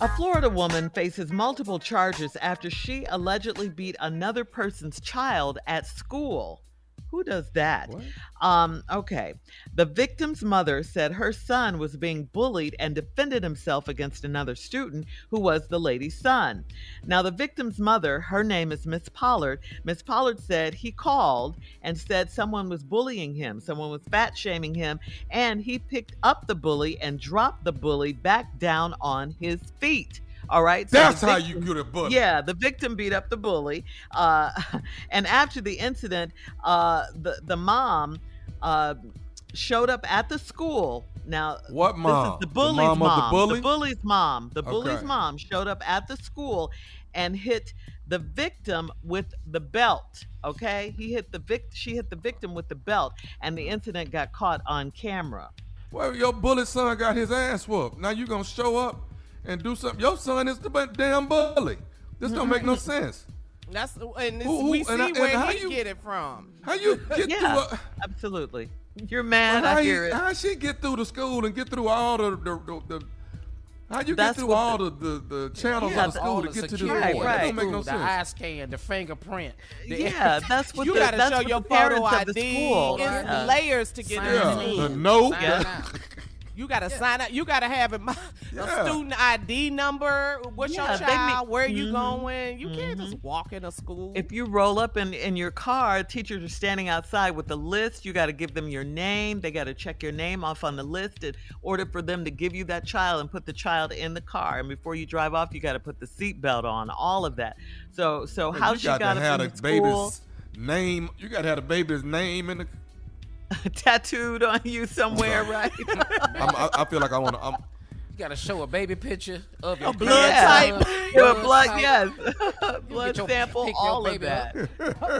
A Florida woman faces multiple charges after she allegedly beat another person's child at school. Who does that? Okay. The victim's mother said her son was being bullied and defended himself against another student who was the lady's son. Now, the victim's mother, her name is Miss Pollard. Miss Pollard said he called and said someone was bullying him. Someone was fat shaming him. And he picked up the bully and dropped the bully back down on his feet. All right. So that's how you get a bully. Yeah. The victim beat up the bully. And after the incident, the mom showed up at the school. Now, what mom? This is the bully's mom. The bully's mom. The bully's mom showed up at the school and hit the victim with the belt. Okay. She hit the victim with the belt, and the incident got caught on camera. Well, your bully son got his ass whooped. Now you gonna show up and do something. Your son is the damn bully. This don't make no sense. That's and this, we see and where and he get it from. How you get through? Absolutely, you're mad. Well, I hear it. How she get through the school and get through all the how you get through all the channels of the school to get to this point? That don't make no sense. The eye scan, the fingerprint. That's what you got to show your photo ID. It's layers to get in. The note. You gotta sign up. You gotta have a student ID number. What's your child? Where are you going? You can't just walk into school. If you roll up in your car, teachers are standing outside with a list. You gotta give them your name. They gotta check your name off on the list in order for them to give you that child and put the child in the car. And before you drive off, you gotta put the seatbelt on. All of that. So how she got up in school? Name. You gotta have the baby's name in the. Tattooed on you somewhere, right? I feel like I want to. You gotta show a baby picture of your blood type, blood sample, all of that.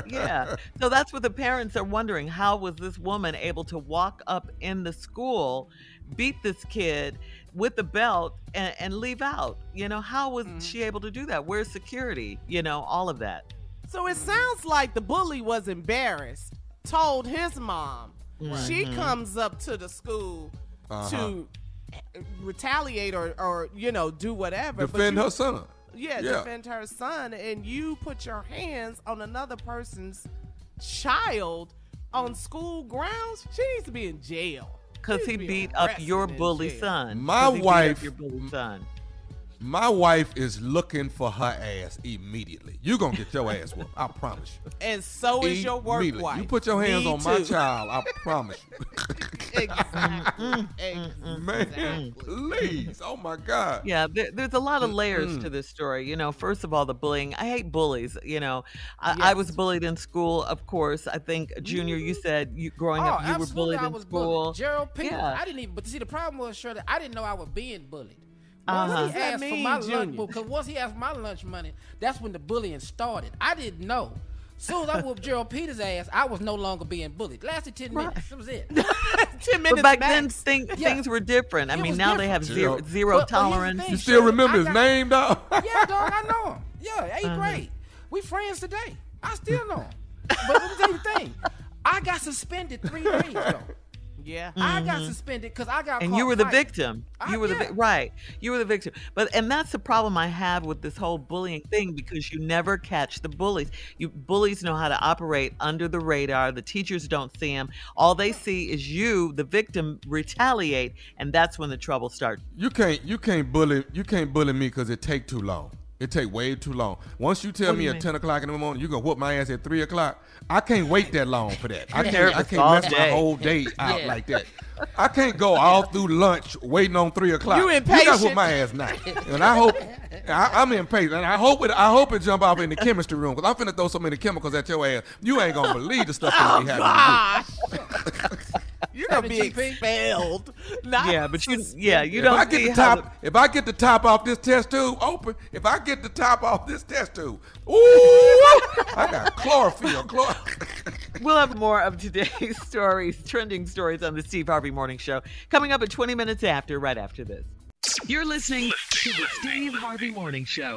Yeah. So that's what the parents are wondering: how was this woman able to walk up in the school, beat this kid with the belt, and leave out? You know, how was she able to do that? Where's security? You know, all of that. So it sounds like the bully was embarrassed told his mom. Right. She comes up to the school to retaliate or you know, do whatever. Defend her son. Yeah, defend her son. And you put your hands on another person's child on school grounds. She needs to be in jail. Because he beat up your bully son. My wife is looking for her ass immediately. You're going to get your ass whooped. I promise you. And so is your work wife. You put your hands on my child. I promise you. Exactly. Man, please. Oh, my God. Yeah, there's a lot of layers to this story. You know, first of all, the bullying. I hate bullies. You know, I was bullied in school, of course. I think, Junior, you said growing up, you were bullied in school. Bullied. Gerald Peters. Yeah. I didn't even, but see, the problem was, Shirley, I didn't know I was being bullied. Once he asked for my lunch, because once he asked my lunch money, that's when the bullying started. I didn't know. As soon as I whooped Gerald Peters' ass, I was no longer being bullied. Lasted 10 minutes. That was it. 10 minutes. But back then, things were different. I mean, now they have zero tolerance. You still remember his name, dog? Yeah, dog, I know him. Yeah, eighth grade. We friends today. I still know him. But let me tell you the thing. I got suspended 3 days, though. Yeah, I got suspended because I got. And you were the victim. You were the victim. And that's the problem I have with this whole bullying thing, because you never catch the bullies. Bullies know how to operate under the radar. The teachers don't see them. All they see is you, the victim, retaliate, and that's when the trouble starts. You can't bully me because it take too long. It take way too long. Once you tell me at 10 o'clock in the morning, you're going to whoop my ass at 3 o'clock, I can't wait that long for that. I can't mess my whole day out like that. I can't go all through lunch waiting on 3 o'clock. You impatient. You got to whoop my ass now. And I hope, I'm impatient. And I hope it jump off in the chemistry room, because I'm finna throw so many chemicals at your ass. You ain't going to believe the stuff that be happening. You're going to be expelled. If I get the top off this test tube open, ooh, I got chlorophyll. We'll have more of today's stories, trending stories on the Steve Harvey Morning Show, coming up at 20 minutes after, right after this. You're listening to the Steve Harvey Morning Show.